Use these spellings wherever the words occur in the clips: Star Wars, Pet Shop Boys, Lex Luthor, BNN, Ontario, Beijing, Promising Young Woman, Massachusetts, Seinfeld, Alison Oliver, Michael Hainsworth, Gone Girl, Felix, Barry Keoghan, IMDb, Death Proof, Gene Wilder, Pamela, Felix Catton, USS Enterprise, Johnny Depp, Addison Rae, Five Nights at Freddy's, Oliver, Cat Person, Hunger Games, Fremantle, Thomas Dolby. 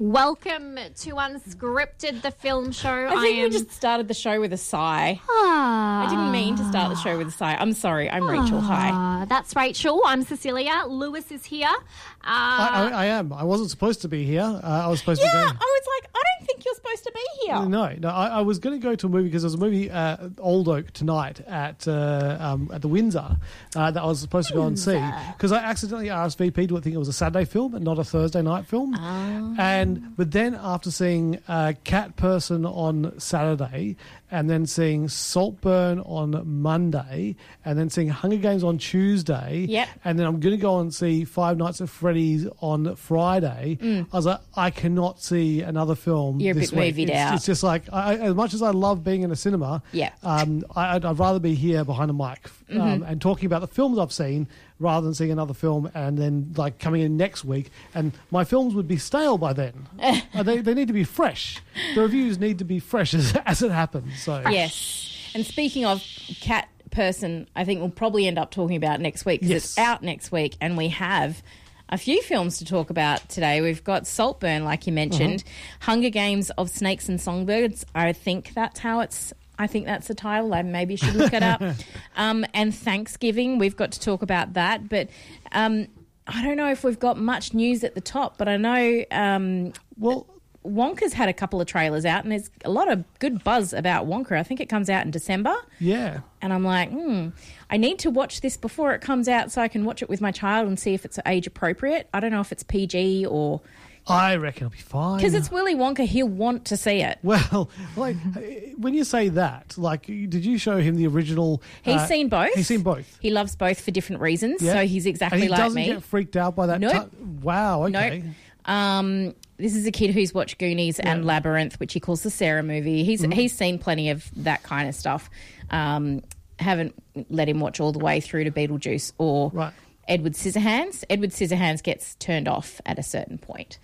Welcome to Unscripted, the film show. I think we just started the show with a sigh. Ah. I didn't mean to start the show with a sigh. I'm sorry. I'm Rachel. Hi. That's Rachel. I'm Cecilia. Lewis is here. I am. I wasn't supposed to be here. I was supposed to go. Yeah, I was like, I don't think you're supposed to be here. No. I was going to go to a movie because there's a movie, Old Oak, tonight at the Windsor that I was supposed to go and see because I accidentally RSVP'd. I think it was a Saturday film and not a Thursday night film. But then after seeing Cat Person on Saturday and then seeing Saltburn on Monday and then seeing Hunger Games on Tuesday and then I'm going to go and see Five Nights at Freddy's on Friday, I was like, I cannot see another film this week. It's just like, as much as I love being in a cinema, I'd rather be here behind a mic and talking about the films I've seen rather than seeing another film and then like coming in next week. And my films would be stale by then. They need to be fresh. The reviews need to be fresh as it happens. So yes. And speaking of Cat Person, I think we'll probably end up talking about next week because it's out next week and we have a few films to talk about today. We've got Saltburn, like you mentioned, Hunger Games of Snakes and Songbirds. I think that's the title. I maybe should look it up. And Thanksgiving, we've got to talk about that. But I don't know if we've got much news at the top, but I know Wonka's had a couple of trailers out and there's a lot of good buzz about Wonka. I think it comes out in December. Yeah. And I'm like, I need to watch this before it comes out so I can watch it with my child and see if it's age appropriate. I don't know if it's PG or... I reckon it'll be fine. Because it's Willy Wonka, he'll want to see it. Well, like when you say that, like did you show him the original? He's seen both. He loves both for different reasons, so he's exactly like me. And he doesn't get freaked out by that? Nope. Wow, okay. Nope. This is a kid who's watched Goonies and Labyrinth, which he calls the Sarah movie. He's seen plenty of that kind of stuff. Haven't let him watch all the way through to Beetlejuice or... Right. Edward Scissorhands. Edward Scissorhands gets turned off at a certain point.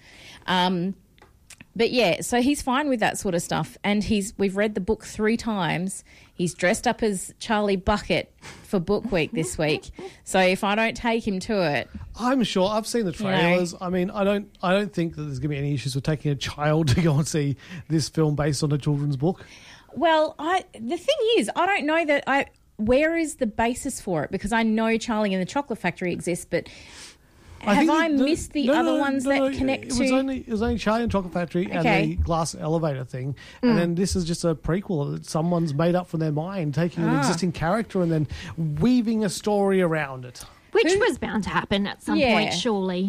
But, yeah, so he's fine with that sort of stuff. And we've read the book 3 times. He's dressed up as Charlie Bucket for book week this week. So if I don't take him to it... I'm sure. I've seen the trailers. You know, I mean, I don't think that there's going to be any issues with taking a child to go and see this film based on a children's book. Well, the thing is, I don't know that... Where is the basis for it? Because I know Charlie and the Chocolate Factory exists, but have I missed the other ones that connect to... It was only Charlie and Chocolate Factory and the glass elevator thing, and then this is just a prequel that someone's made up from their mind, taking an existing character and then weaving a story around it. Which was bound to happen at some point, surely,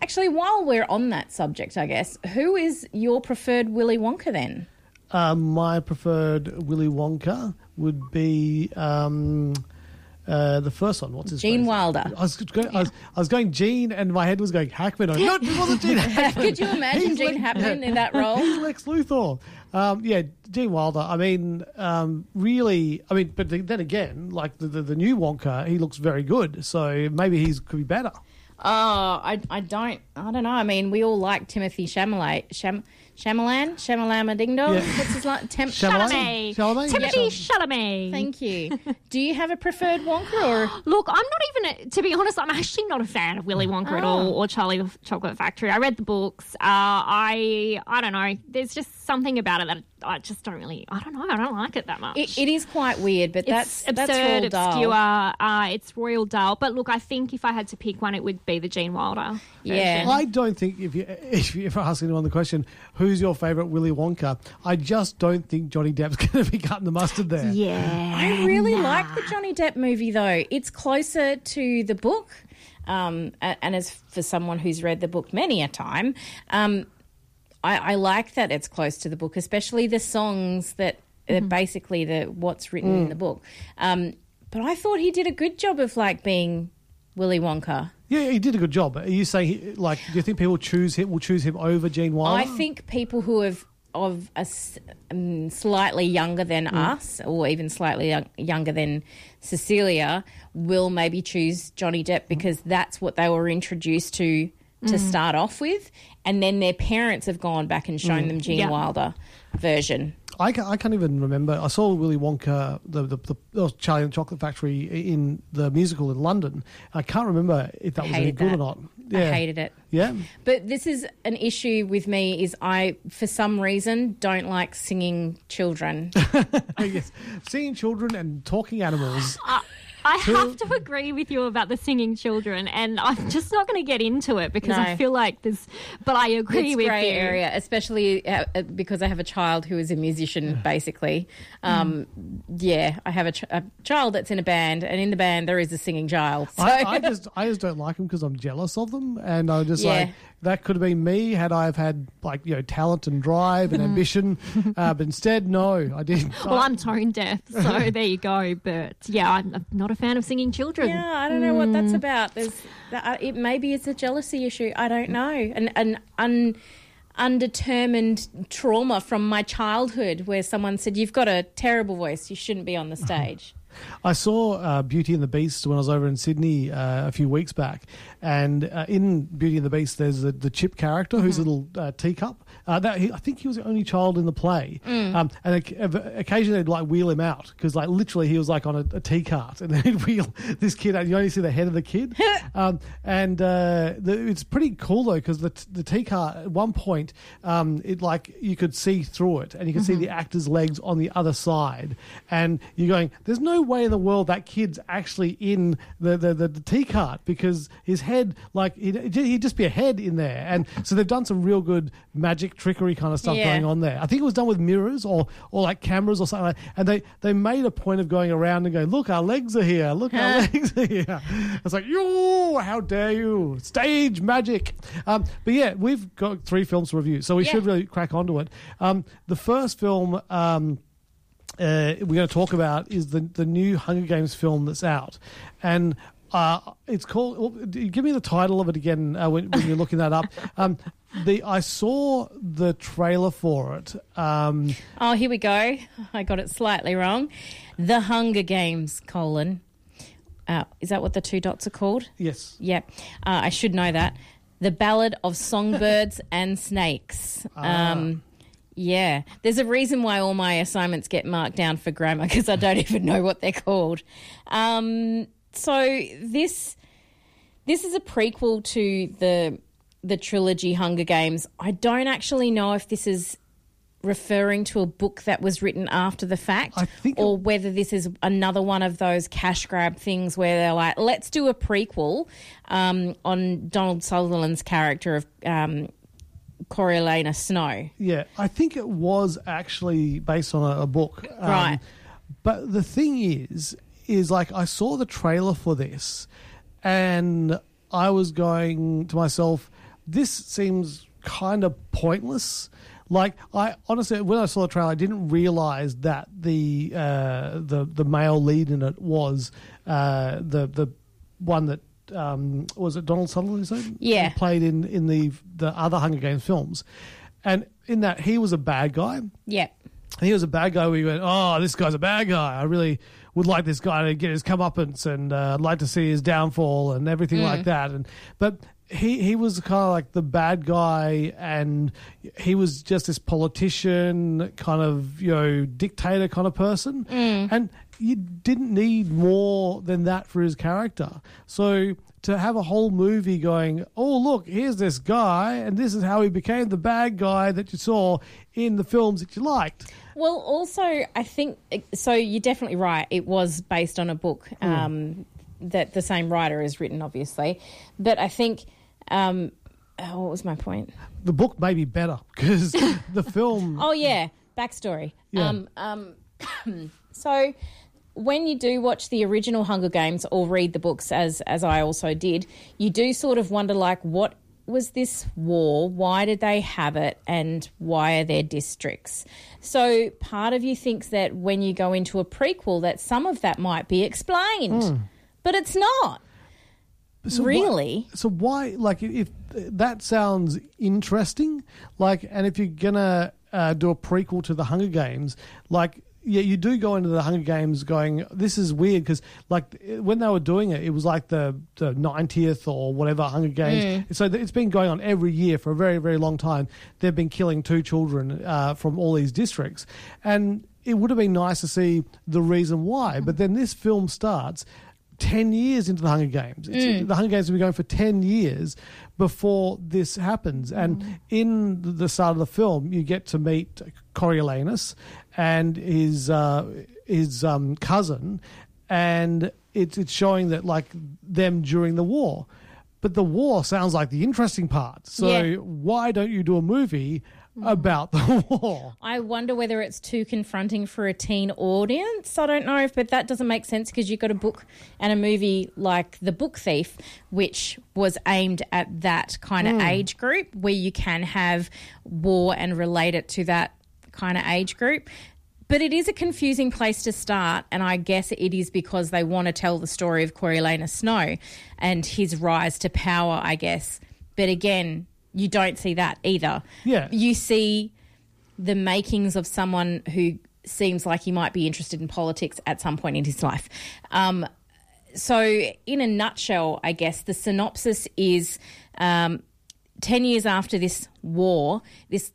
Actually, while we're on that subject, I guess, who is your preferred Willy Wonka then? My preferred Willy Wonka would be the first one. What's his name? Gene Wilder. I was going Gene and my head was going Hackman. No, it wasn't Gene Hackman. Could you imagine Gene Hackman in that role? He's Lex Luthor. Gene Wilder. I mean, really, I mean, but then again, like the new Wonka, he looks very good. So maybe he could be better. Oh, I don't know. I mean, we all like Timothée Chalamet. What's his line? Chalamet. Timothée Chalamet. Thank you. Do you have a preferred Wonka or? Look, I'm not even. To be honest, I'm actually not a fan of Willy Wonka at all or Charlie Chocolate Factory. I read the books. I don't know. There's just something about it that I just don't really. I don't know. I don't like it that much. It is quite weird, but it's absurd, obscure. It's royal dull. But look, I think if I had to pick one, it would be be the Gene Wilder version. I don't think, if you're asking anyone the question, who's your favourite Willy Wonka, I just don't think Johnny Depp's going to be cutting the mustard there. Yeah. I really like the Johnny Depp movie, though. It's closer to the book, and as for someone who's read the book many a time, I like that it's close to the book, especially the songs that are basically what's written in the book. But I thought he did a good job of, like, being Willy Wonka. Yeah, he did a good job. Are you saying, do you think people will choose him over Gene Wilder? I think people who have slightly younger than us, or even slightly younger than Cecilia, will maybe choose Johnny Depp because that's what they were introduced to start off with, and then their parents have gone back and shown them Gene Wilder version. I can't even remember. I saw Willy Wonka, the Charlie and the Chocolate Factory in the musical in London. I can't remember if that was any good or not. Yeah. I hated it. Yeah. But this is an issue with me, is I, for some reason, don't like singing children. Yes, singing children and talking animals. I have to agree with you about the singing children, and I'm just not going to get into it because I feel like there's... But I agree with you. It's grey area, especially because I have a child who is a musician, basically. I have a child that's in a band, and in the band there is a singing child. So. I just don't like them because I'm jealous of them, and I'm just like... That could have been me had I have had, talent and drive and ambition. But instead, no, I didn't. Well, I'm tone deaf, so there you go. But, I'm not a fan of singing children. Yeah, I don't know what that's about. Maybe it's a jealousy issue. I don't know. An undetermined trauma from my childhood where someone said, you've got a terrible voice, you shouldn't be on the stage. I saw Beauty and the Beast when I was over in Sydney a few weeks back, and in Beauty and the Beast there's the Chip character who's a little teacup. I think he was the only child in the play, and occasionally they'd wheel him out because literally he was on a tea cart, and they'd wheel this kid out. You only see the head of the kid, it's pretty cool though because the tea cart at one point you could see through it, and you could see the actor's legs on the other side, and you're going, there's no way in the world that kid's actually in the tea cart because his head, he'd just be a head in there. And so they've done some real good magic trickery kind of stuff going on there. I think it was done with mirrors or cameras or something. And they made a point of going around and going, look, our legs are here. Look, our legs are here. It's like, yo, how dare you? Stage magic. But yeah, we've got 3 films to review, so we should really crack onto it. The first film... we're going to talk about is the new Hunger Games film that's out, and it's called... give me the title of it again when you're looking that up. I saw the trailer for it. Oh, here we go. I got it slightly wrong. The Hunger Games, is that what the 2 dots are called? Yes. Yeah, I should know that. The Ballad of Songbirds and Snakes. Yeah, there's a reason why all my assignments get marked down for grammar because I don't even know what they're called. So this is a prequel to the trilogy Hunger Games. I don't actually know if this is referring to a book that was written after the fact or whether this is another one of those cash grab things where they're like, let's do a prequel on Donald Sutherland's character of Coriolanus Snow. Yeah, I think it was actually based on a book. Right. But the thing is I saw the trailer for this and I was going to myself, this seems kind of pointless. I honestly, when I saw the trailer, I didn't realise that the male lead in it was the one that... was it Donald Sutherland? Yeah. He played in the other Hunger Games films. And in that, he was a bad guy. Yeah. And he was a bad guy where you went, oh, this guy's a bad guy. I really would like this guy to get his comeuppance and I'd like to see his downfall and everything like that. But he was kind of the bad guy, and he was just this politician kind of, dictator kind of person. And you didn't need more than that for his character. So to have a whole movie going, oh, look, here's this guy, and this is how he became the bad guy that you saw in the films that you liked. Well, also, I think, so you're definitely right, it was based on a book that the same writer has written, obviously. But I think, what was my point? The book may be better because the film... Oh, yeah, backstory. Yeah. So when you do watch the original Hunger Games or read the books, as I also did, you do sort of wonder, like, what was this war? Why did they have it? And why are there districts? So part of you thinks that when you go into a prequel that some of that might be explained, but it's not. So really? So why, like, if that sounds interesting, like, and if you're going to do a prequel to the Hunger Games, like, yeah, you do go into the Hunger Games going, this is weird, because, like, when they were doing it, it was like the 90th or whatever Hunger Games. Mm. So it's been going on every year for a very, very long time. They've been killing two children from all these districts. And it would have been nice to see the reason why. But then this film starts 10 years into the Hunger Games. The Hunger Games have been going for 10 years before this happens. And in the start of the film, you get to meet Coriolanus and his cousin, and it's showing that, like, them during the war. But the war sounds like the interesting part. So why don't you do a movie about the war? I wonder whether it's too confronting for a teen audience. I don't know, but that doesn't make sense because you've got a book and a movie like The Book Thief, which was aimed at that kind of age group, where you can have war and relate it to that kind of age group. But it is a confusing place to start, and I guess it is because they want to tell the story of Coriolanus Snow and his rise to power, I guess. But again, you don't see that either. Yeah. You see the makings of someone who seems like he might be interested in politics at some point in his life. So in a nutshell, I guess, the synopsis is 10 years after this war,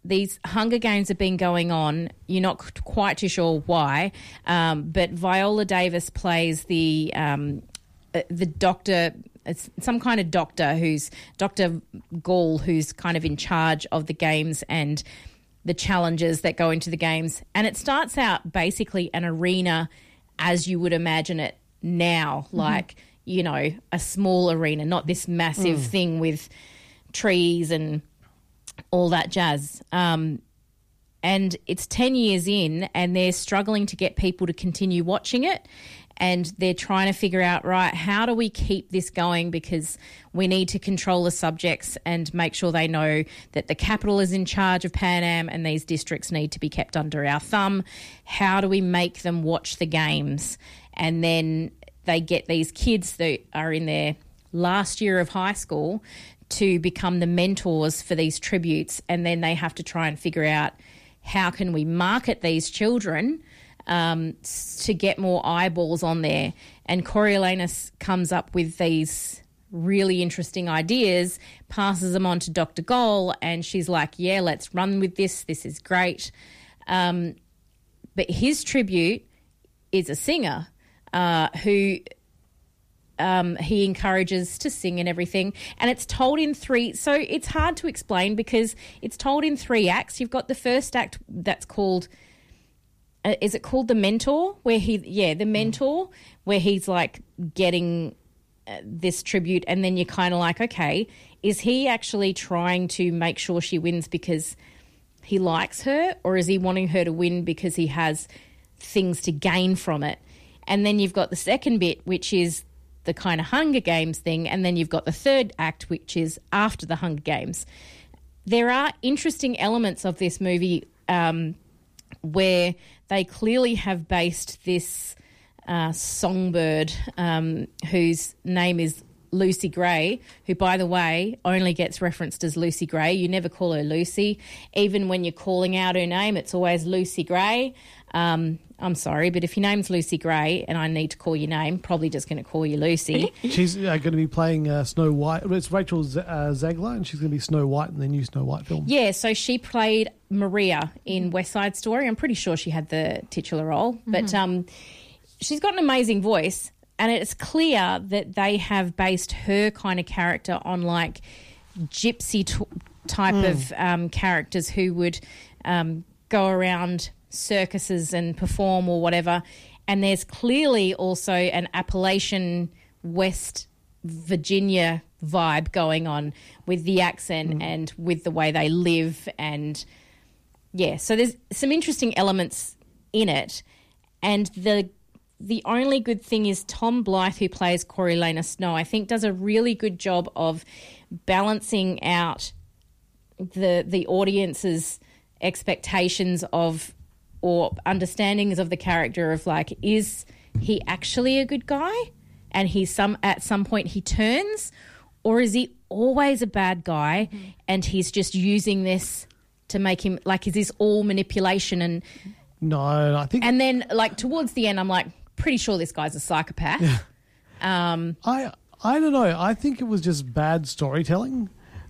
these Hunger Games have been going on. You're not quite too sure why, but Viola Davis plays the doctor. It's some kind of doctor who's Dr. Gall, who's kind of in charge of the games and the challenges that go into the games. And it starts out basically an arena as you would imagine it now, like, you know, a small arena, not this massive thing with trees and all that jazz. And it's 10 years in and they're struggling to get people to continue watching it. And they're trying to figure out, right, how do we keep this going, because we need to control the subjects and make sure they know that the capital is in charge of Pan Am and these districts need to be kept under our thumb. How do we make them watch the games? And then they get these kids that are in their last year of high school to become the mentors for these tributes, and then they have to try and figure out, how can we market these children to get more eyeballs on there? And Coriolanus comes up with these really interesting ideas, passes them on to Dr. Gall, and she's like, yeah, let's run with this. This is great. But his tribute is a singer who he encourages to sing and everything. And it's told in three, so it's hard to explain because it's told in three acts. You've got the first act that's called... is it called The Mentor? The Mentor, where he's like getting this tribute, and then you're kind of like, okay, is he actually trying to make sure she wins because he likes her, or is he wanting her to win because he has things to gain from it? And then you've got the second bit, which is the kind of Hunger Games thing, and then you've got the third act, which is after the Hunger Games. There are interesting elements of this movie where they clearly have based this songbird whose name is Lucy Gray, who, by the way, only gets referenced as Lucy Gray. You never call her Lucy. Even when you're calling out her name, it's always Lucy Gray. I'm sorry, but if your name's Lucy Gray and I need to call your name, probably just going to call you Lucy. She's going to be playing Snow White. It's Rachel Zegler, and she's going to be Snow White in the new Snow White film. Yeah, so she played Maria in West Side Story. I'm pretty sure she had the titular role. Mm-hmm. But she's got an amazing voice, and it's clear that they have based her kind of character on, like, gypsy type of characters who would go around circuses and perform or whatever. And there's clearly also an Appalachian West Virginia vibe going on with the accent and with the way they live. And, yeah, so there's some interesting elements in it. And the only good thing is Tom Blyth, who plays Coriolanus Snow, I think does a really good job of balancing out the audience's expectations of or understandings of the character of, like, is he actually a good guy and he at some point he turns, or is he always a bad guy and he's just using this to make him, like, is this all manipulation? And no, I think, and then, like, towards the end I'm like, pretty sure this guy's a psychopath. Yeah. I don't know. I think it was just bad storytelling.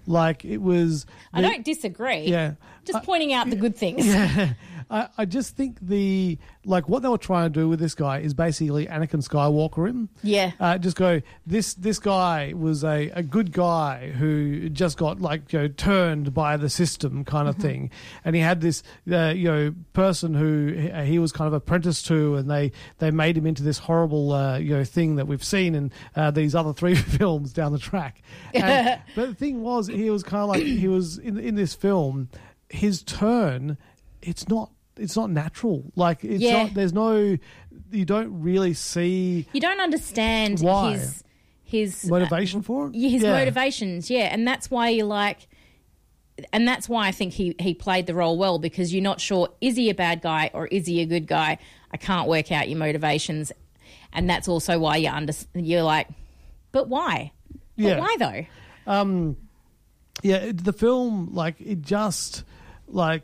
Like, it was... I don't disagree. Yeah. Just pointing out the good things. Yeah. I just think the... Like, what they were trying to do with this guy is basically Anakin Skywalker him. Yeah. Just go, this guy was a good guy who just got, like, you know, turned by the system kind of thing. And he had this, you know, person who he was kind of apprenticed to, and they made him into this horrible, you know, thing that we've seen in these other three films down the track. And, but the thing was, he was kind of like, he was in this film, his turn, it's not natural. Like, it's not, there's no, you don't really see. You don't understand why. His motivation for it. His motivations, yeah. And that's why you like, and that's why I think he played the role well, because you're not sure, is he a bad guy or is he a good guy? I can't work out your motivations. And that's also why you're like, but why? Yeah. But why though? Yeah, the film, like, it just, like,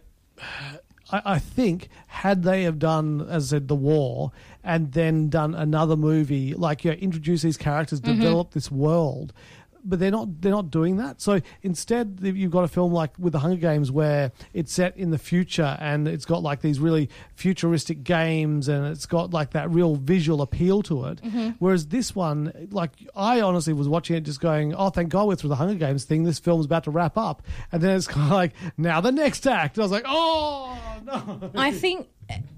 I think had they have done, as I said, The War, and then done another movie, like, you know, introduce these characters, develop this world, but they're not doing that. So instead you've got a film like with The Hunger Games, where it's set in the future and it's got, like, these really futuristic games and it's got, like, that real visual appeal to it. Whereas this one, like, I honestly was watching it just going, oh, thank God we're through the Hunger Games thing. This film's about to wrap up. And then it's kind of like, now the next act. And I was like, oh, no. I think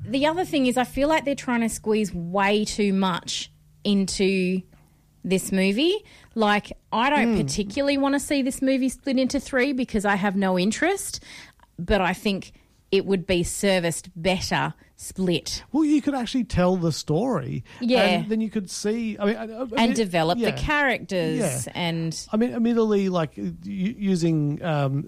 the other thing is I feel like they're trying to squeeze way too much into this movie. Like, I don't particularly want to see this movie split into three because I have no interest, but I think it would be serviced better split. Well, you could actually tell the story. Yeah. And then you could see... I mean, develop the characters and... I mean, admittedly, like, using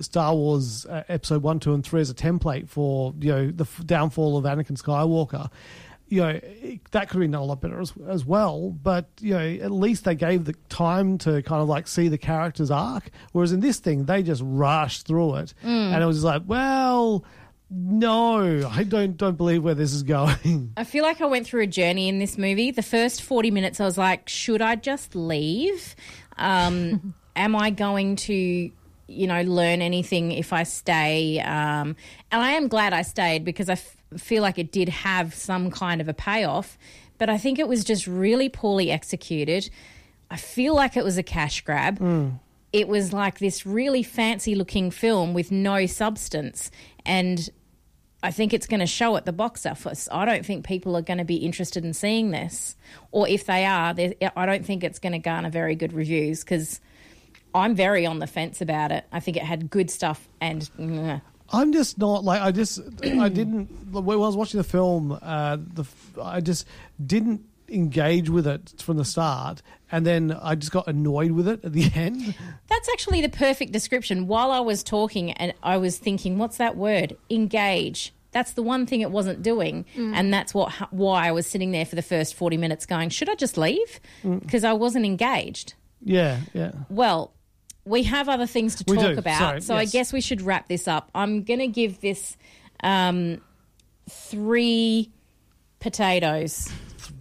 Star Wars Episode 1, 2 and 3 as a template for, you know, the downfall of Anakin Skywalker... You know, that could be done a lot better as well, but, you know, at least they gave the time to kind of, like, see the character's arc, whereas in this thing they just rushed through it and it was just like, well, no, I don't believe where this is going. I feel like I went through a journey in this movie. The first 40 minutes I was like, should I just leave? Am I going to... you know, learn anything if I stay. And I am glad I stayed because I feel like it did have some kind of a payoff, but I think it was just really poorly executed. I feel like it was a cash grab. It was like this really fancy looking film with no substance, and I think it's going to show at the box office. I don't think people are going to be interested in seeing this, or if they are, I don't think it's going to garner very good reviews, because I'm very on the fence about it. I think it had good stuff and... I'm just not, like, I didn't, when I was watching the film, I just didn't engage with it from the start, and then I just got annoyed with it at the end. That's actually the perfect description. While I was talking and I was thinking, what's that word? Engage. That's the one thing it wasn't doing, and that's why I was sitting there for the first 40 minutes going, should I just leave? Because I wasn't engaged. Yeah, yeah. Well... we have other things to talk about, so yes. I guess we should wrap this up. I'm going to give this 3 potatoes.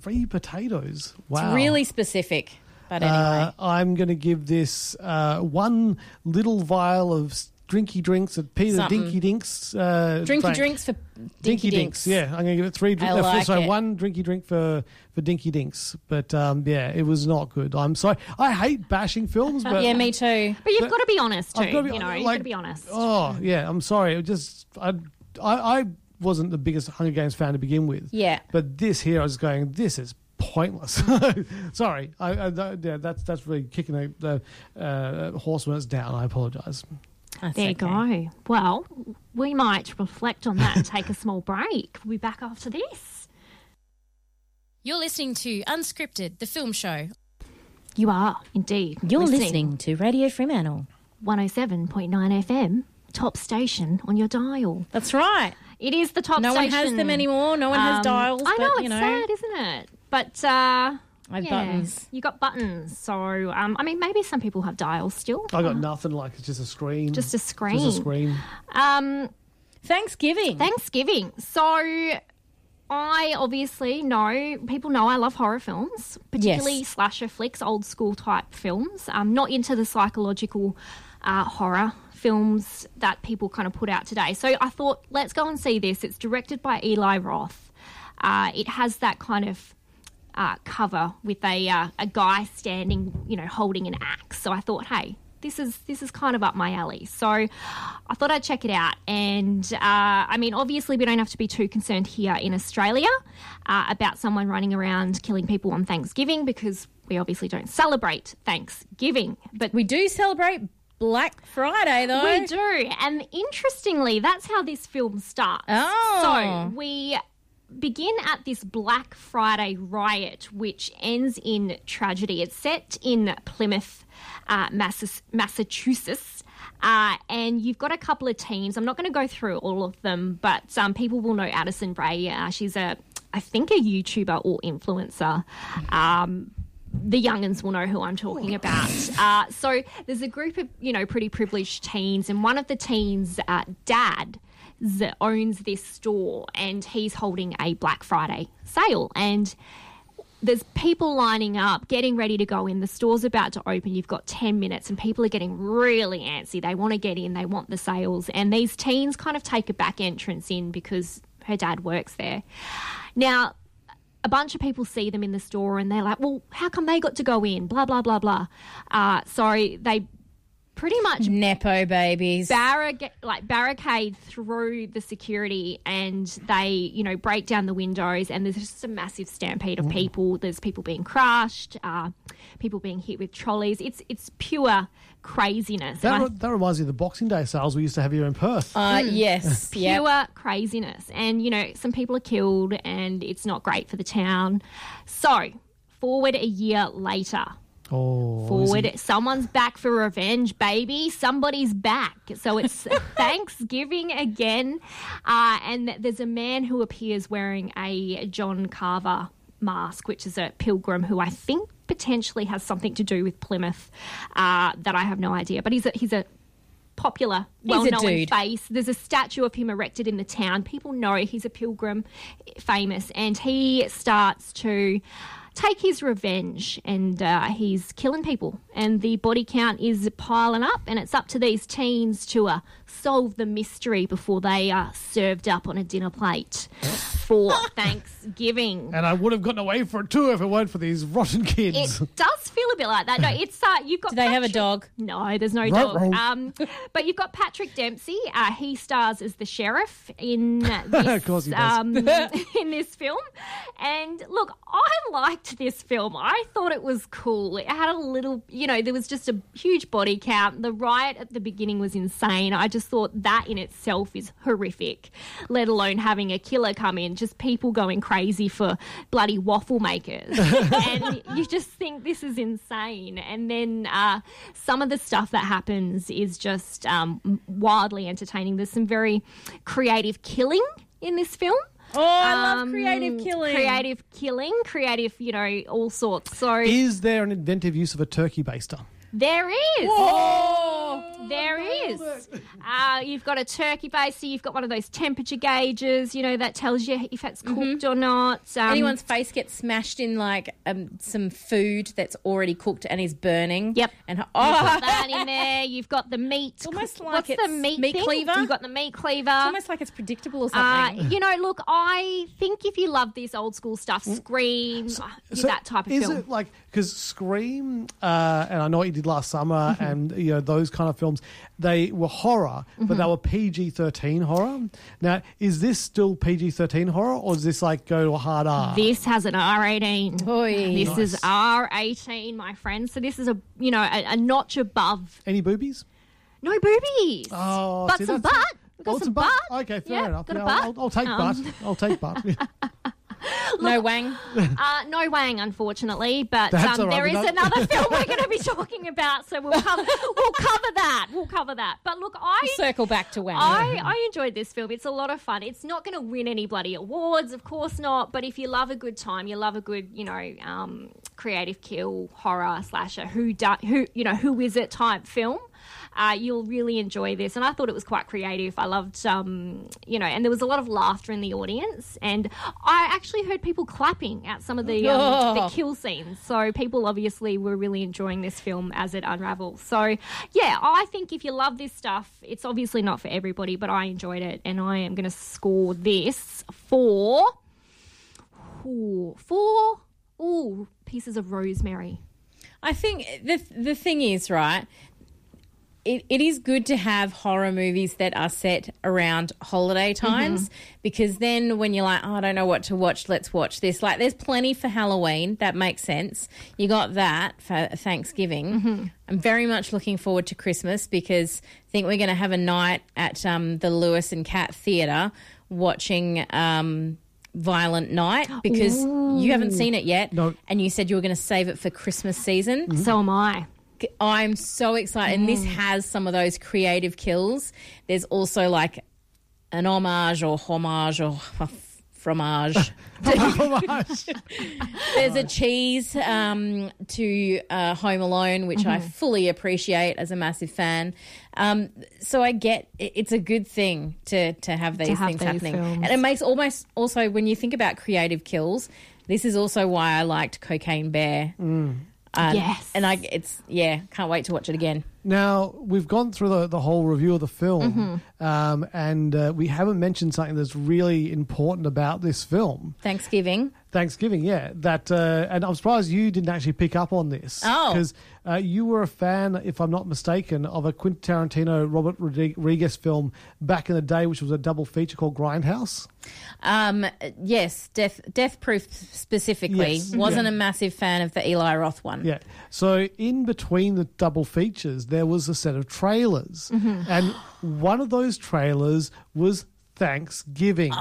3 potatoes? Wow. It's really specific, but anyway. I'm going to give this 1 little vial of drinky drinks at Peter Dinky Dinks. Drinky Frank. Drinks for Dinky Dinks. Yeah, I'm going to give it 3. So 1 drinky drink for Dinky Dinks. But yeah, it was not good. I'm sorry. I hate bashing films. But yeah, me too. But you've got to be honest too. You've got to be honest. Oh yeah, I'm sorry. It just I wasn't the biggest Hunger Games fan to begin with. Yeah. But this here, I was going, this is pointless. Sorry, that's really kicking the horse when it's down. I apologise. There you go. Well, we might reflect on that and take a small break. We'll be back after this. You're listening to Unscripted, the film show. You are, indeed. You're listening to Radio Fremantle. 107.9 FM, top station on your dial. That's right. It is the top station. No one has them anymore. No one has dials. I know, but, it's sad, isn't it? But I have buttons. You got buttons. So, I mean, maybe some people have dials still. I got nothing. Like, it's just a screen. Just a screen. Thanksgiving. So I obviously know, people know I love horror films, particularly slasher flicks, old school type films. I'm not into the psychological horror films that people kind of put out today. So I thought, let's go and see this. It's directed by Eli Roth. It has that kind of cover with a guy standing, you know, holding an axe. So I thought, hey, this is kind of up my alley. So I thought I'd check it out. And, I mean, obviously we don't have to be too concerned here in Australia about someone running around killing people on Thanksgiving, because we obviously don't celebrate Thanksgiving. But we do celebrate Black Friday, though. We do. And interestingly, that's how this film starts. Oh. So we begin at this Black Friday riot, which ends in tragedy. It's set in Plymouth, Massachusetts. And you've got a couple of teams. I'm not going to go through all of them, but people will know Addison Rae. She's, I think, a YouTuber or influencer. The young'uns will know who I'm talking about. So there's a group of, you know, pretty privileged teens, and one of the teens' dad owns this store, and he's holding a Black Friday sale. And there's people lining up, getting ready to go in. The store's about to open. You've got 10 minutes, and people are getting really antsy. They want to get in. They want the sales. And these teens kind of take a back entrance in because her dad works there. Now, a bunch of people see them in the store and they're like, well, how come they got to go in? Blah, blah, blah, blah. So they pretty much... Nepo babies. Barricade through the security, and they, you know, break down the windows, and there's just a massive stampede of people. There's people being crushed, people being hit with trolleys. It's pure craziness. That reminds me of the Boxing Day sales we used to have here in Perth. Yes. Pure craziness. And, you know, some people are killed and it's not great for the town. So forward a year later. Oh. Forward. Someone's back for revenge, baby. Somebody's back. So it's Thanksgiving again. And there's a man who appears wearing a John Carver mask, which is a pilgrim who I think potentially has something to do with Plymouth, that I have no idea. But he's a popular, well-known face. There's a statue of him erected in the town. People know he's a pilgrim, famous, and he starts to take his revenge, and he's killing people. And the body count is piling up, and it's up to these teens to solve the mystery before they are served up on a dinner plate for Thanksgiving. And I would have gotten away for it too if it weren't for these rotten kids. It does feel a bit like that. No, it's you've got. Do they have a dog? No, there's no dog. But you've got Patrick Dempsey. He stars as the sheriff in this, of course he does. In this film. And look, I liked this film. I thought it was cool. It had a little, you know, there was just a huge body count. The riot at the beginning was insane. I just thought that in itself is horrific, let alone having a killer come in. Just people going crazy for bloody waffle makers. And you just think this is insane. And then some of the stuff that happens is just wildly entertaining. There's some very creative killing in this film. Oh, I love creative killing. Creative, you know, all sorts. So, is there an inventive use of a turkey baster? There is. Whoa! There is. You've got a turkey baster. You've got one of those temperature gauges, you know, that tells you if it's cooked or not. Anyone's face gets smashed in, like, some food that's already cooked and is burning. Yep. And you've got that in there. You've got the meat. Almost like What's the meat cleaver. You've got the meat cleaver. It's almost like it's predictable or something. You know, look, I think if you love this old school stuff, Scream, that type of film. Is it like, because Scream, and I know what you did last summer, and, you know, those kind of films, films, they were horror, but they were PG-13 horror. Now, is this still PG-13 horror, or does this like go to a hard R? This has an R-18. Oy. This is R-18, my friend. So this is a notch above. Any boobies? No boobies. Oh, but some butt. We've got some butt. Okay, fair enough. I'll take butt. Look, no wang? No wang, unfortunately. But there is another film we're going to be talking about, so we'll cover that. But look, we'll circle back to wang. I enjoyed this film. It's a lot of fun. It's not going to win any bloody awards, of course not. But if you love a good time, you love a good, creative kill horror slasher who is it type film. You'll really enjoy this. And I thought it was quite creative. I loved, and there was a lot of laughter in the audience. And I actually heard people clapping at some of the kill scenes. So people obviously were really enjoying this film as it unravels. So, yeah, I think if you love this stuff, it's obviously not for everybody, but I enjoyed it. And I am going to score this for pieces of rosemary. I think the thing is, right, It is good to have horror movies that are set around holiday times because then when you're like, oh, I don't know what to watch, let's watch this. Like, there's plenty for Halloween. That makes sense. You got that for Thanksgiving. I'm very much looking forward to Christmas because I think we're going to have a night at the Lewis and Cat Theatre watching Violent Night because you haven't seen it yet and you said you were going to save it for Christmas season. So am I. I'm so excited. And this has some of those creative kills. There's also like an homage or homage or fromage. There's a cheese to Home Alone, which I fully appreciate as a massive fan. So I get it's a good thing to have these things happening. Films. And it makes almost also when you think about creative kills, this is also why I liked Cocaine Bear. Yes. And can't wait to watch it again. Now, we've gone through the whole review of the film and we haven't mentioned something that's really important about this film. Thanksgiving, yeah. That and I'm surprised you didn't actually pick up on this. Oh. Because you were a fan, if I'm not mistaken, of a Quentin Tarantino, Robert Rodriguez film back in the day, which was a double feature called Grindhouse. Yes, Death Proof specifically. Yes. Wasn't a massive fan of the Eli Roth one. Yeah. So in between the double features, there was a set of trailers. And one of those trailers was Thanksgiving.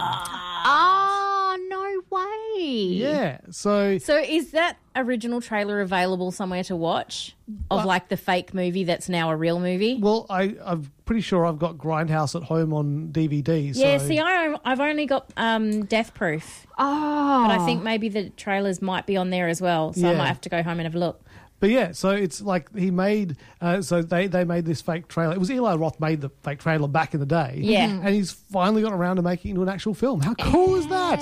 Yeah, so is that original trailer available somewhere to watch like the fake movie that's now a real movie? Well, I'm pretty sure I've got Grindhouse at home on DVD. Yeah, see, I've only got Death Proof. Oh. But I think maybe the trailers might be on there as well, so I might have to go home and have a look. But, yeah, so it's like he made they made this fake trailer. It was Eli Roth made the fake trailer back in the day. Yeah. And he's finally got around to making it into an actual film. How cool is that?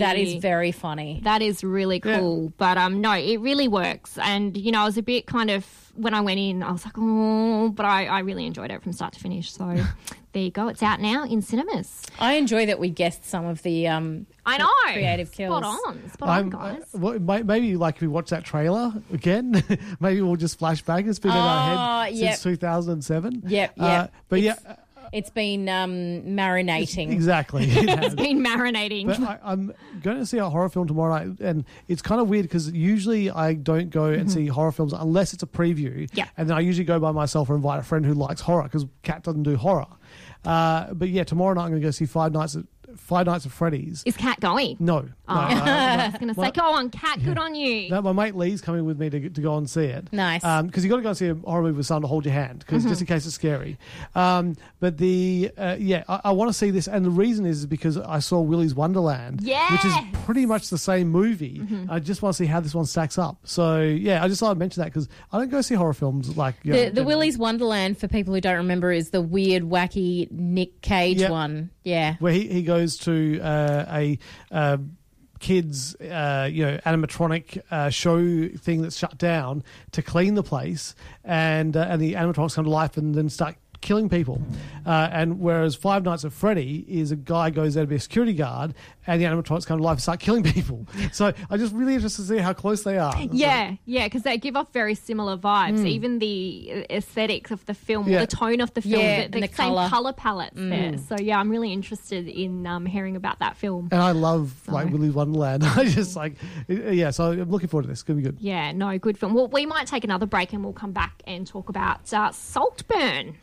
That is very funny. That is really cool. Yeah. But, no, it really works. And, I was a bit kind of – when I went in, I was like, oh, but I really enjoyed it from start to finish. So there you go. It's out now in cinemas. I enjoy that we guessed some of the creative kills. Spot on, guys. Maybe like if we watch that trailer again, maybe we'll just flash back. It's been in our head since 2007. Yep. But it's been marinating. Exactly. It's been marinating. But I'm going to see a horror film tomorrow night, and it's kind of weird because usually I don't go and see horror films unless it's a preview. Yeah. And then I usually go by myself or invite a friend who likes horror because Kat doesn't do horror. But, yeah, tomorrow night I'm going to go see Five Nights at Freddy's. Is Kat going? No. Oh. No. I was going to say, go on, Kat, good on you. No, my mate Lee's coming with me to go and see it. Nice. Because you've got to go and see a horror movie with someone to hold your hand, because just in case it's scary. But I want to see this, and the reason is because I saw Willy's Wonderland, which is pretty much the same movie. I just want to see how this one stacks up. So, yeah, I just thought I'd mention that because I don't go see horror films like... The Willy's Wonderland, for people who don't remember, is the weird, wacky Nick Cage one. Yeah. Where he goes to a kids animatronic show thing that's shut down to clean the place, and the animatronics come to life and then start killing people. And whereas Five Nights at Freddy is a guy goes out to be a security guard and the animatronics come to life and start killing people. So I'm just really interested to see how close they are. Yeah, yeah, because they give off very similar vibes. Even the aesthetics of the film, the tone of the film, the same colour palettes there. So, yeah, I'm really interested in hearing about that film. And I love, like, Willy's Wonderland. I just, like, yeah, so I'm looking forward to this. It's going to be good. Yeah, no, good film. Well, we might take another break and we'll come back and talk about Saltburn.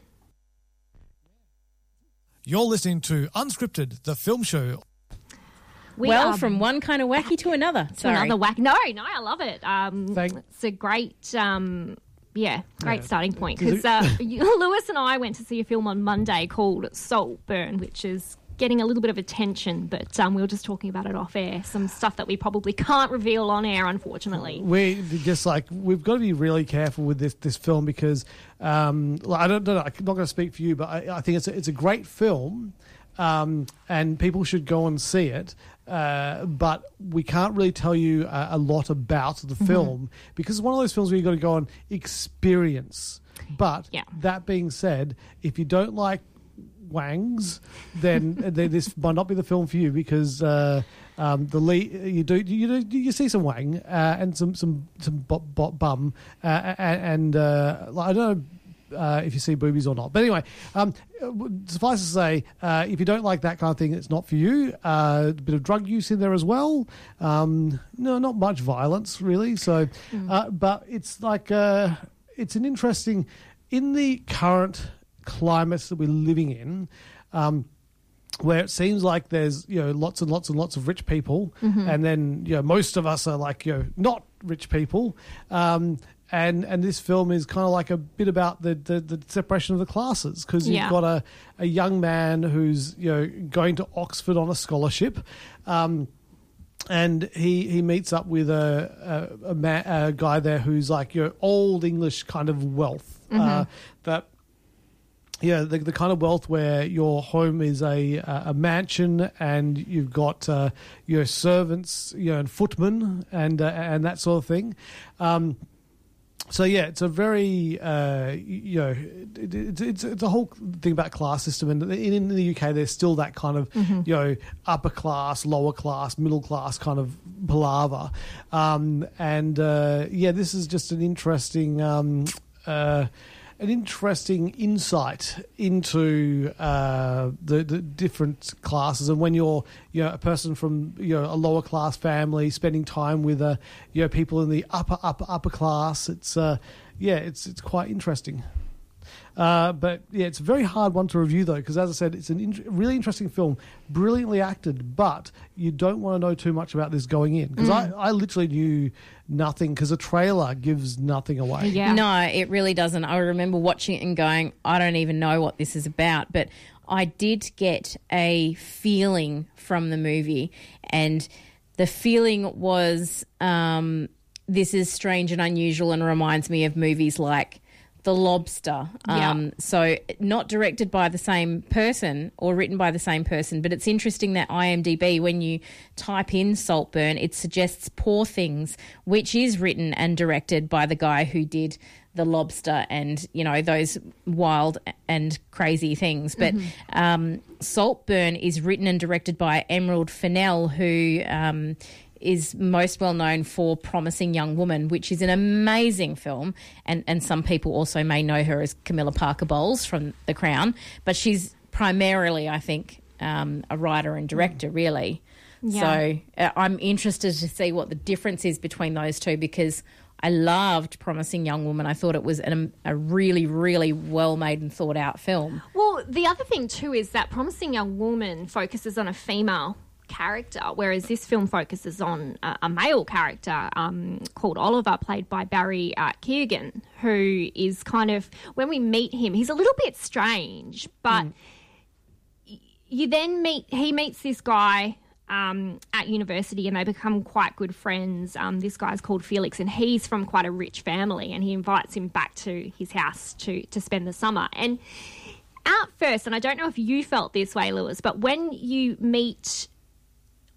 You're listening to Unscripted, the film show. From one kind of wacky to another. No, I love it. It's a great, starting point. Because Lewis and I went to see a film on Monday called Saltburn, which is getting a little bit of attention, but we were just talking about it off air, some stuff that we probably can't reveal on air, unfortunately. We've got to be really careful with this film because, I'm not going to speak for you, but I think it's a great film. And people should go and see it, but we can't really tell you a lot about the film because it's one of those films where you've got to go and experience. But that being said, if you don't like wangs, then this might not be the film for you because you see some wang and some bum I don't know. If you see boobies or not. But anyway, suffice to say, if you don't like that kind of thing, it's not for you. A bit of drug use in there as well. No, not much violence, really. So, but it's like it's an interesting... In the current climate that we're living in... where it seems like there's, lots and lots and lots of rich people and then, most of us are like, not rich people. And this film is kind of like a bit about the separation of the classes because you've got a young man who's, going to Oxford on a scholarship and he meets up with a guy there who's like, old English kind of wealth that... Yeah, the kind of wealth where your home is a mansion and you've got your servants, and footmen and that sort of thing. So yeah, it's a very it's a whole thing about class system, and in the UK there's still that kind of upper class, lower class, middle class kind of palaver. This is just an interesting. An interesting insight into the different classes, and when you're a person from a lower class family spending time with people in the upper class, it's quite interesting. But it's a very hard one to review though, because as I said, it's a really interesting film, brilliantly acted, but you don't want to know too much about this going in because I literally knew nothing because a trailer gives nothing away. Yeah. No, it really doesn't. I remember watching it and going, I don't even know what this is about, but I did get a feeling from the movie, and the feeling was this is strange and unusual and reminds me of movies like The Lobster. So not directed by the same person or written by the same person, but it's interesting that IMDb, when you type in Saltburn, it suggests Poor Things, which is written and directed by the guy who did The Lobster and, those wild and crazy things. But Saltburn is written and directed by Emerald Fennell, who... is most well known for Promising Young Woman, which is an amazing film, and some people also may know her as Camilla Parker Bowles from The Crown, but she's primarily, I think, a writer and director, really. Yeah. So I'm interested to see what the difference is between those two, because I loved Promising Young Woman. I thought it was a really, really well-made and thought-out film. Well, the other thing too is that Promising Young Woman focuses on a female character, whereas this film focuses on a male character called Oliver, played by Barry Keoghan, who is kind of, when we meet him, he's a little bit strange, but he meets this guy at university and they become quite good friends. This guy's called Felix and he's from quite a rich family, and he invites him back to his house to spend the summer. And at first, and I don't know if you felt this way, Lewis, but when you meet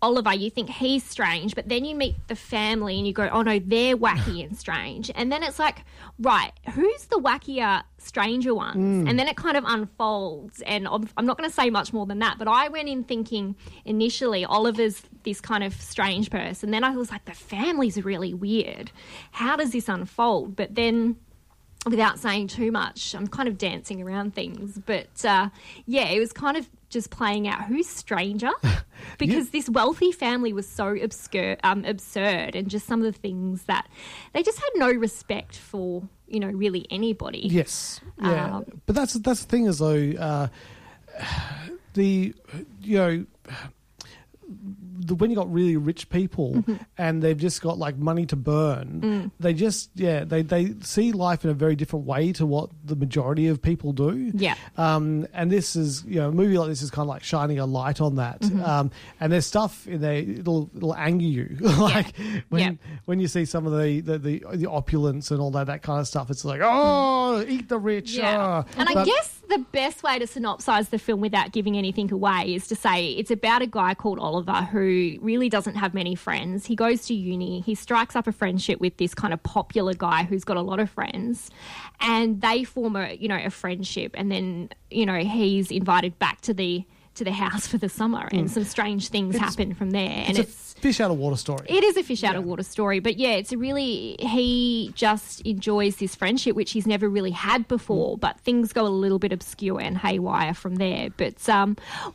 Oliver, you think he's strange, but then you meet the family and you go, oh, no, they're wacky and strange. And then it's like, right, who's the wackier, stranger ones? Mm. And then it kind of unfolds. And I'm not going to say much more than that, but I went in thinking initially Oliver's this kind of strange person. Then I was like, the family's really weird. How does this unfold? But then, without saying too much, I'm kind of dancing around things. But, yeah, it was kind of just playing out who's stranger, because this wealthy family was so absurd, and just some of the things that they just had no respect for, you know, really anybody. Yes, yeah. But that's the thing, is though, when you got really rich people and they've just got like money to burn, they just they see life in a very different way to what the majority of people do. Yeah. And this is, you know, a movie like this is kind of like shining a light on that. And there's stuff in there, it'll anger you like when you see some of the opulence and all that kind of stuff. It's like, oh, eat the rich. Yeah. And I guess the best way to synopsize the film without giving anything away is to say it's about a guy called Oliver who really doesn't have many friends. He goes to uni. He strikes up a friendship with this kind of popular guy who's got a lot of friends, and they form a friendship. And then, you know, he's invited back to the house for the summer, and some strange things happen from there. And it's a fish out of water story. It is a fish out of water story, but yeah, it's he just enjoys this friendship which he's never really had before, but things go a little bit obscure and haywire from there. But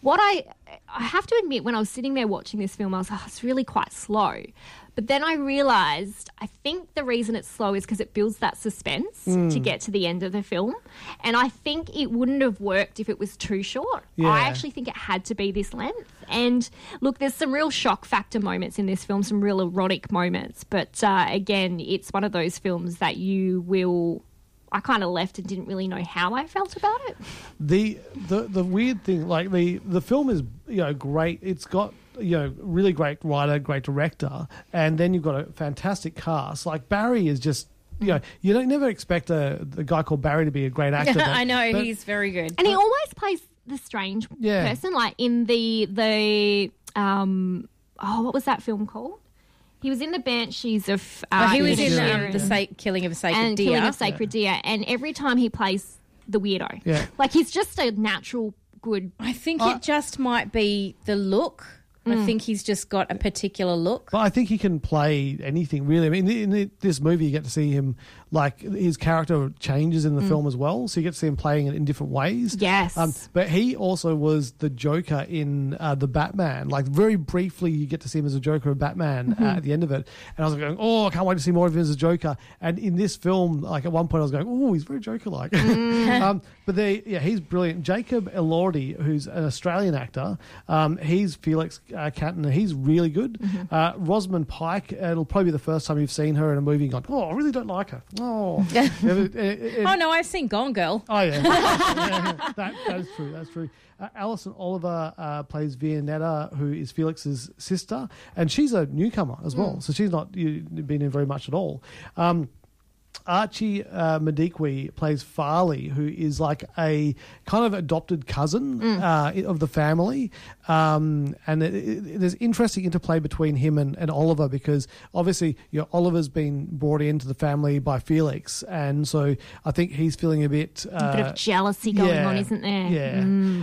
what I have to admit, when I was sitting there watching this film, I was like, oh, it's really quite slow. But then I realised, I think the reason it's slow is because it builds that suspense to get to the end of the film. And I think it wouldn't have worked if it was too short. Yeah. I actually think it had to be this length. And look, there's some real shock factor moments in this film, some real erotic moments. But again, it's one of those films that you will... I kind of left and didn't really know how I felt about it. The weird thing, like the film is, you know, great. It's got, you know, really great writer, great director, and then you've got a fantastic cast. Like Barry is just, you know, you don't never expect the guy called Barry to be a great actor. But, I know, he's very good, and he always plays the strange person. Like in the what was that film called? He was in the Banshees of... he was in the Killing of a Sacred Deer. Killing of Sacred Deer. And every time he plays the weirdo. Yeah. Like, he's just a natural good... I think it just might be the look. I think he's just got a particular look. But I think he can play anything, really. I mean, in this movie, you get to see him, like, his character changes in the film as well, so you get to see him playing it in different ways. Yes. But he also was the Joker in the Batman. Like, very briefly, you get to see him as a Joker in Batman at the end of it. And I was going, oh, I can't wait to see more of him as a Joker. And in this film, like, at one point I was going, oh, he's very Joker-like. But he's brilliant. Jacob Elordi, who's an Australian actor, he's Felix... Catton, he's really good. Rosamund Pike, it'll probably be the first time you've seen her in a movie and gone, oh, I really don't like her. Oh, oh no, I've seen Gone Girl. Oh, yeah. That's true. That's true. Alison Oliver plays Vianetta, who is Felix's sister, and she's a newcomer as well, so she's not been in very much at all. Archie Madikwe plays Farley, who is like a kind of adopted cousin of the family. And there's interesting interplay between him and Oliver, because obviously, you know, Oliver's been brought into the family by Felix. And so I think he's feeling a bit of jealousy going on, isn't there?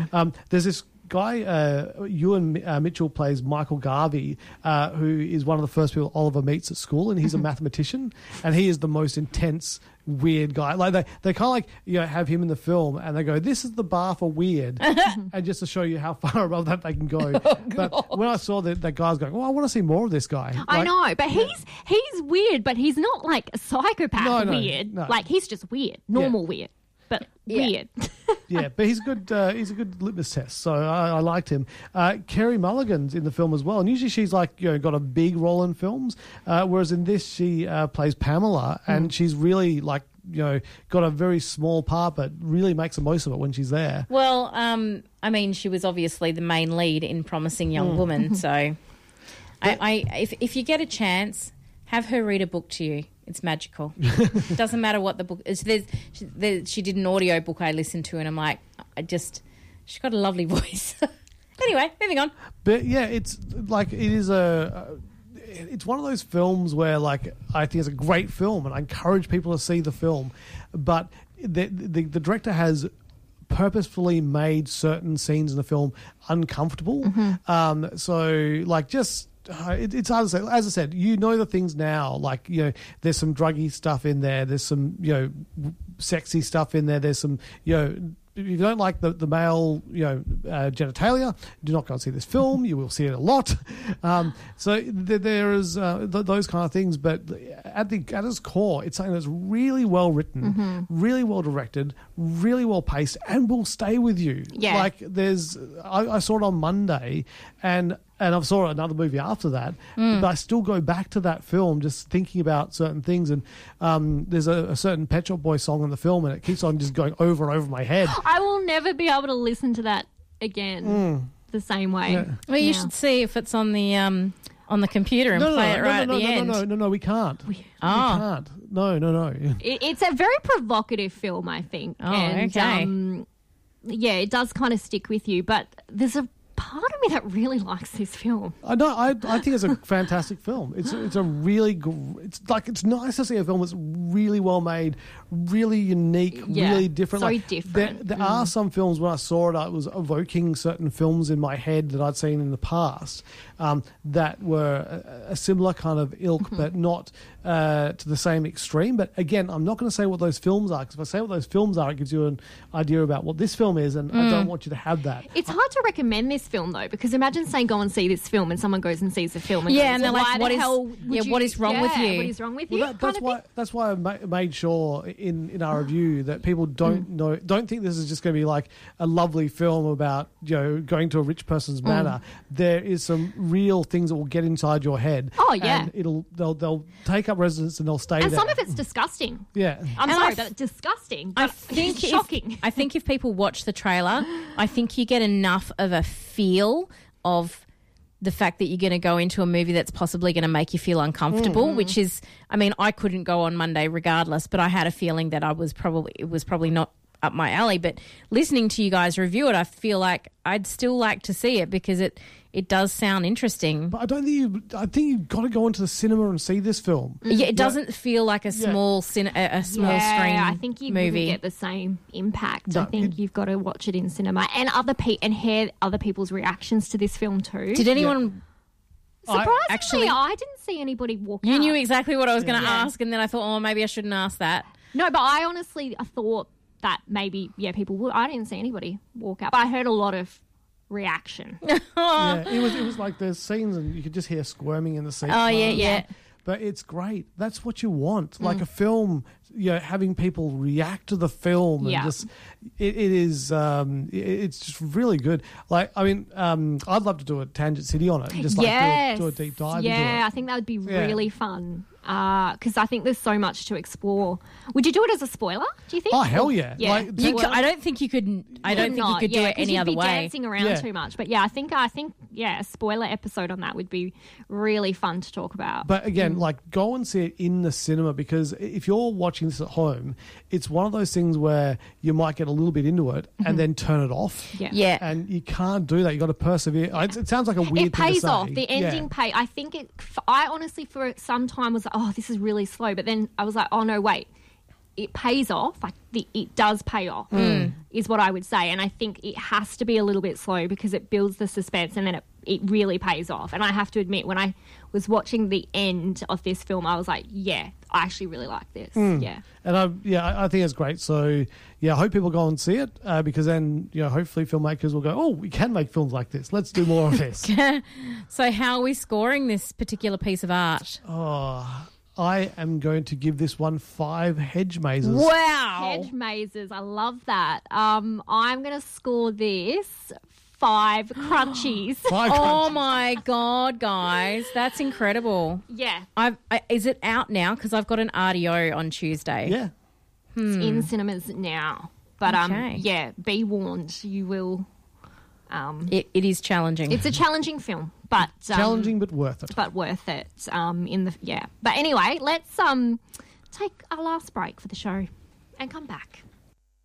Yeah. There's this guy, Ewan Mitchell plays Michael Garvey, who is one of the first people Oliver meets at school, and he's a mathematician, and he is the most intense, weird guy. Like they kind of like, you know, have him in the film and they go, this is the bar for weird, and just to show you how far above that they can go. Oh, but when I saw that guy's going, well, I want to see more of this guy. Like, I know, but he's weird, but he's not like a psychopath weird. No. Like, he's just weird, normal weird. But weird. Yeah, but he's good. He's a good litmus test, so I liked him. Kerry Mulligan's in the film as well, and usually she's like, you know, got a big role in films, whereas in this she plays Pamela, and she's really like, you know, got a very small part but really makes the most of it when she's there. Well, I mean, she was obviously the main lead in Promising Young Woman, so if you get a chance, have her read a book to you. It's magical. It doesn't matter what the book is. She did an audio book I listened to, and I'm like, she got a lovely voice. Anyway, moving on. But yeah, it's like it is a. It's one of those films where, like, I think it's a great film, and I encourage people to see the film. But the director has purposefully made certain scenes in the film uncomfortable. Mm-hmm. So, like, just. It's hard to say. As I said, you know the things now. Like, you know, there's some druggy stuff in there. There's some, you know, sexy stuff in there. There's some, you know, if you don't like the male, you know, genitalia, do not go and see this film. You will see it a lot. So there is those kind of things. But at its core, it's something that's really well written, mm-hmm. really well directed, really well paced, and will stay with you. Yeah. Like there's, I saw it on Monday, and I've saw another movie after that, but I still go back to that film just thinking about certain things. And there's a certain Pet Shop Boys song in the film, and it keeps on just going over and over my head. I will never be able to listen to that again the same way. Yeah. Well, you should see if it's on the computer and play it right at the end. No, we can't. We can't. No. It's a very provocative film, I think. Oh, and, okay. Yeah, it does kind of stick with you, but there's a part of me that really likes this film. I think it's a fantastic film. It's a really, it's like, it's nice to see a film that's really well made, really unique, really different. So like, different. There are some films when I saw it, I was evoking certain films in my head that I'd seen in the past that were a similar kind of ilk, mm-hmm. but not to the same extreme. But again, I'm not going to say what those films are, because if I say what those films are, it gives you an idea about what this film is, and I don't want you to have that. It's hard to recommend this film though, because imagine saying go and see this film, and someone goes and sees the film and goes, and they're like, what is wrong with you? Well, that's why I made sure in our review that people don't think this is just going to be like a lovely film about, you know, going to a rich person's manor. There is some real things that will get inside your head. Oh yeah, and they'll take up residence and they'll stay there. And some of it's disgusting. Yeah, I'm sorry, but it's disgusting. But I think it's shocking. I think if people watch the trailer, I think you get enough of a feel of the fact that you're going to go into a movie that's possibly going to make you feel uncomfortable, which is, I mean, I couldn't go on Monday regardless, but I had a feeling that it was probably not up my alley. But listening to you guys review it, I feel like I'd still like to see it, because it does sound interesting. But I think you've got to go into the cinema and see this film. Yeah, it doesn't feel like a small screen. Yeah, I think you wouldn't get the same impact. No, I think you've got to watch it in cinema and hear other people's reactions to this film too. Did anyone? Yeah. Surprisingly, I didn't see anybody walk out. You knew exactly what I was going to ask, and then I thought, oh, maybe I shouldn't ask that. No, but I thought that maybe, people would. I didn't see anybody walk out, but I heard a lot of reaction. It was like there's scenes and you could just hear squirming in the seats. Oh, yeah. But it's great. That's what you want. Like a film, you know, having people react to the film. And just it is, it's just really good. Like, I mean, I'd love to do a Tangent City on it. Just like do a deep dive. Yeah, I think that would be really fun. Because I think there's so much to explore. Would you do it as a spoiler, do you think? Oh, hell yeah. I don't think you could do it any other way. You'd be dancing around too much. But yeah, I think a spoiler episode on that would be really fun to talk about. But again, like, go and see it in the cinema, because if you're watching this at home, it's one of those things where you might get a little bit into it and then turn it off. Yeah. And you can't do that. You've got to persevere. Yeah. It sounds like a weird thing to say. It pays off. The ending pay. I think it... I honestly, for some time, was like, oh, this is really slow. But then I was like, oh, no, wait. It pays off. Like, it does pay off is what I would say. And I think it has to be a little bit slow because it builds the suspense and then it really pays off. And I have to admit, when I was watching the end of this film, I was like, yeah, I actually really like this. Yeah. And I think it's great. So, yeah, I hope people go and see it because then, you know, hopefully filmmakers will go, oh, we can make films like this. Let's do more of this. So how are we scoring this particular piece of art? Oh, I am going to give this one 5 hedge mazes. Wow. Hedge mazes. I love that. I'm going to score this 5 crunchies. 5 crunchies. Oh, my God, guys. That's incredible. Yeah. Is it out now? Because I've got an RDO on Tuesday. Yeah. It's in cinemas now. But, be warned. You will. It is challenging. It's a challenging film. But challenging, but worth it. But anyway, let's take our last break for the show and come back.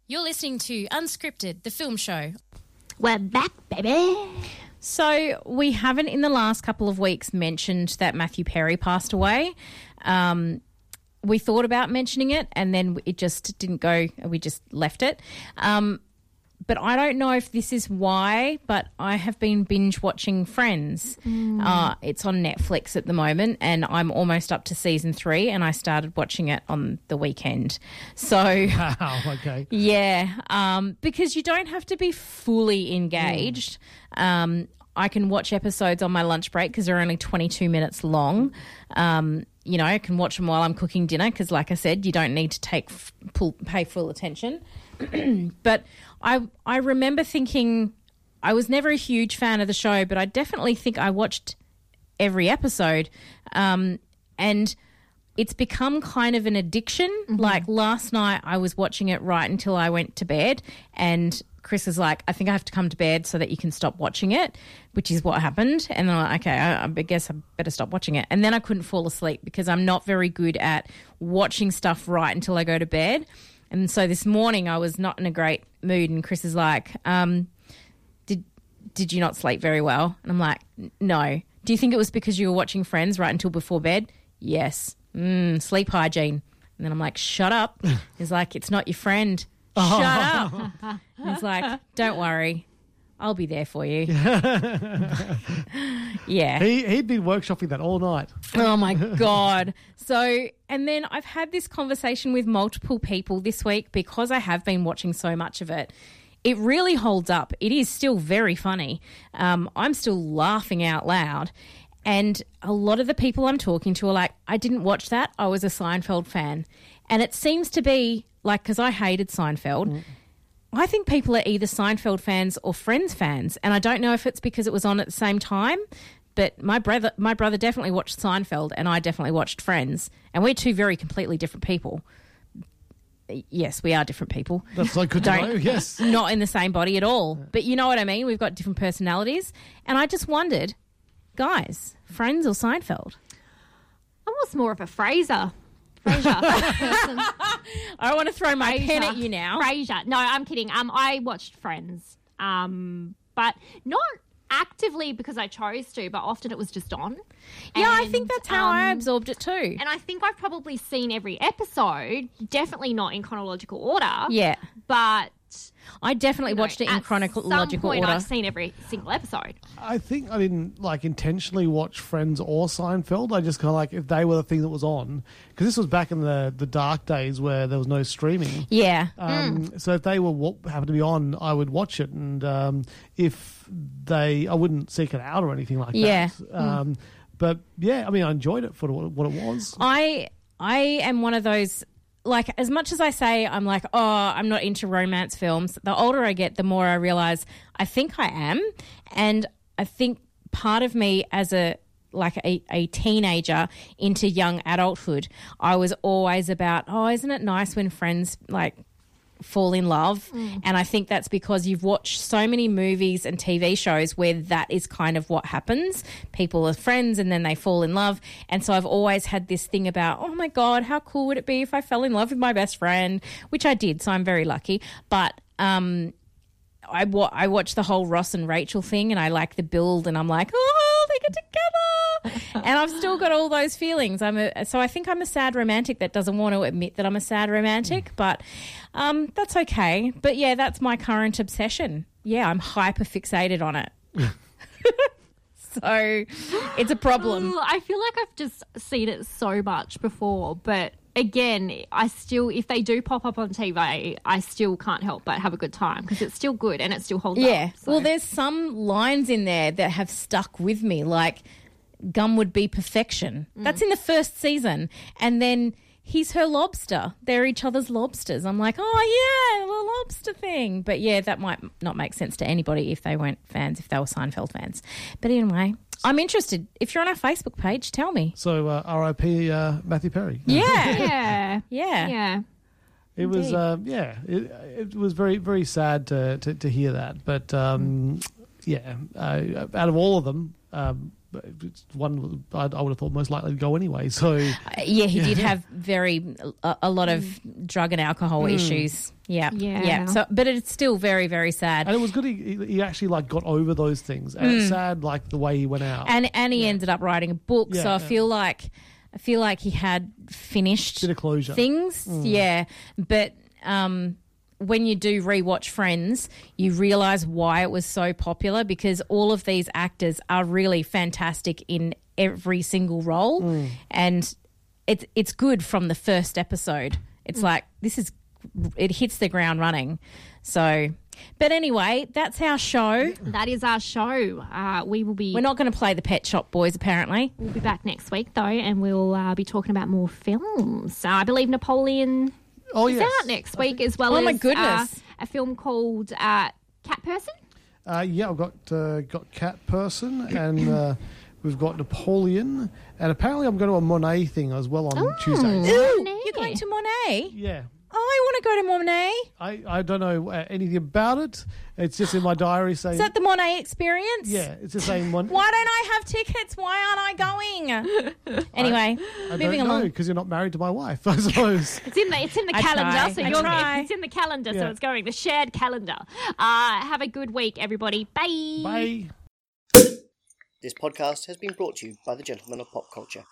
You're listening to Unscripted, the film show. We're back, baby. So we haven't in the last couple of weeks mentioned that Matthew Perry passed away. We thought about mentioning it and then it just didn't go. We just left it. But I don't know if this is why, but I have been binge watching Friends. It's on Netflix at the moment and I'm almost up to season 3 and I started watching it on the weekend. So, wow, okay. Yeah, because you don't have to be fully engaged. I can watch episodes on my lunch break because they're only 22 minutes long. You know, I can watch them while I'm cooking dinner because, like I said, you don't need to pay full attention. But I remember thinking I was never a huge fan of the show, but I definitely think I watched every episode. And it's become kind of an addiction. Mm-hmm. Like last night I was watching it right until I went to bed and Chris is like, I think I have to come to bed so that you can stop watching it, which is what happened. And then I'm like, okay, I guess I better stop watching it. And then I couldn't fall asleep because I'm not very good at watching stuff right until I go to bed. And so this morning I was not in a great mood and Chris is like, did you not sleep very well? And I'm like, no. Do you think it was because you were watching Friends right until before bed? Yes. Sleep hygiene. And then I'm like, shut up. He's like, it's not your friend. Shut up. He's like, don't worry. I'll be there for you. Yeah. He'd been workshopping that all night. Oh, my God. So, and then I've had this conversation with multiple people this week because I have been watching so much of it. It really holds up. It is still very funny. I'm still laughing out loud. And a lot of the people I'm talking to are like, I didn't watch that. I was a Seinfeld fan. And it seems to be like, because I hated Seinfeld, I think people are either Seinfeld fans or Friends fans, and I don't know if it's because it was on at the same time, but my brother definitely watched Seinfeld and I definitely watched Friends, and we're two very completely different people. Yes, we are different people. That's so good to know, yes. Not in the same body at all, but you know what I mean. We've got different personalities, and I just wondered, guys, Friends or Seinfeld? I was more of a Frasier. I want to throw my pen at you now. Frasier. No, I'm kidding. I watched Friends, but not actively because I chose to, but often it was just on. Yeah, I think that's how I absorbed it too. And I think I've probably seen every episode, definitely not in chronological order. Yeah. But I definitely watched it in chronological order. At some point I've seen every single episode. I think I didn't intentionally watch Friends or Seinfeld. I just kind of if they were the thing that was on, because this was back in the dark days where there was no streaming. Yeah. So if they were what happened to be on, I would watch it, and if they, I wouldn't seek it out or anything like that. Yeah. But yeah, I mean, I enjoyed it for what it was. I am one of those. Like, as much as I say I'm like, oh, I'm not into romance films, the older I get, the more I realise I think I am. And I think part of me as a teenager into young adulthood, I was always about, oh, isn't it nice when friends, fall in love? And I think that's because you've watched so many movies and TV shows where that is kind of what happens. People are friends and then they fall in love. And so I've always had this thing about, oh my God, how cool would it be if I fell in love with my best friend, which I did, so I'm very lucky. But I watched the whole Ross and Rachel thing and I like the build and I'm like, oh, they get together. And I've still got all those feelings. So I think I'm a sad romantic that doesn't want to admit that I'm a sad romantic, but that's okay. But, yeah, that's my current obsession. Yeah, I'm hyper-fixated on it. So it's a problem. I feel like I've just seen it so much before, but again, I still, if they do pop up on TV, I still can't help but have a good time because it's still good and it still holds up. Yeah, so. Well, there's some lines in there that have stuck with me, like gum would be perfection. That's in the first season. And then he's her lobster. They're each other's lobsters. I'm like, oh, yeah, the lobster thing. But, yeah, that might not make sense to anybody if they weren't fans, if they were Seinfeld fans. But anyway, I'm interested. If you're on our Facebook page, tell me. So R.I.P. Matthew Perry. Yeah. It was it was very, very sad to hear that. But, out of all of them, one I would have thought most likely to go anyway. So did have a lot of drug and alcohol issues. Yeah. So, but it's still very, very sad. And it was good he actually like got over those things. And it's sad like the way he went out. And he ended up writing a book. Yeah, so I feel like he had finished bit of closure things. Yeah, but. When you do rewatch Friends, you realise why it was so popular, because all of these actors are really fantastic in every single role, and it's good from the first episode. It's like it hits the ground running. So, but anyway, that's our show. That is our show. We're not going to play the Pet Shop Boys, apparently. We'll be back next week though, and we'll be talking about more films. I believe Napoleon. Oh, it's out next week as well. Oh, my goodness. A film called Cat Person. I've got Cat Person and we've got Napoleon. And apparently I'm going to a Monet thing as well on Tuesday. Ooh, you're going to Monet? Yeah. Oh, I want to go to Monet. I don't know anything about it. It's just in my diary saying... Is that the Monet experience? Yeah, it's the same one. Why don't I have tickets? Why aren't I going? Anyway, moving along. I don't know, because you're not married to my wife, I suppose. It's in the calendar. So it's in the calendar, so it's going. The shared calendar. Have a good week, everybody. Bye. This podcast has been brought to you by the Gentlemen of Pop Culture.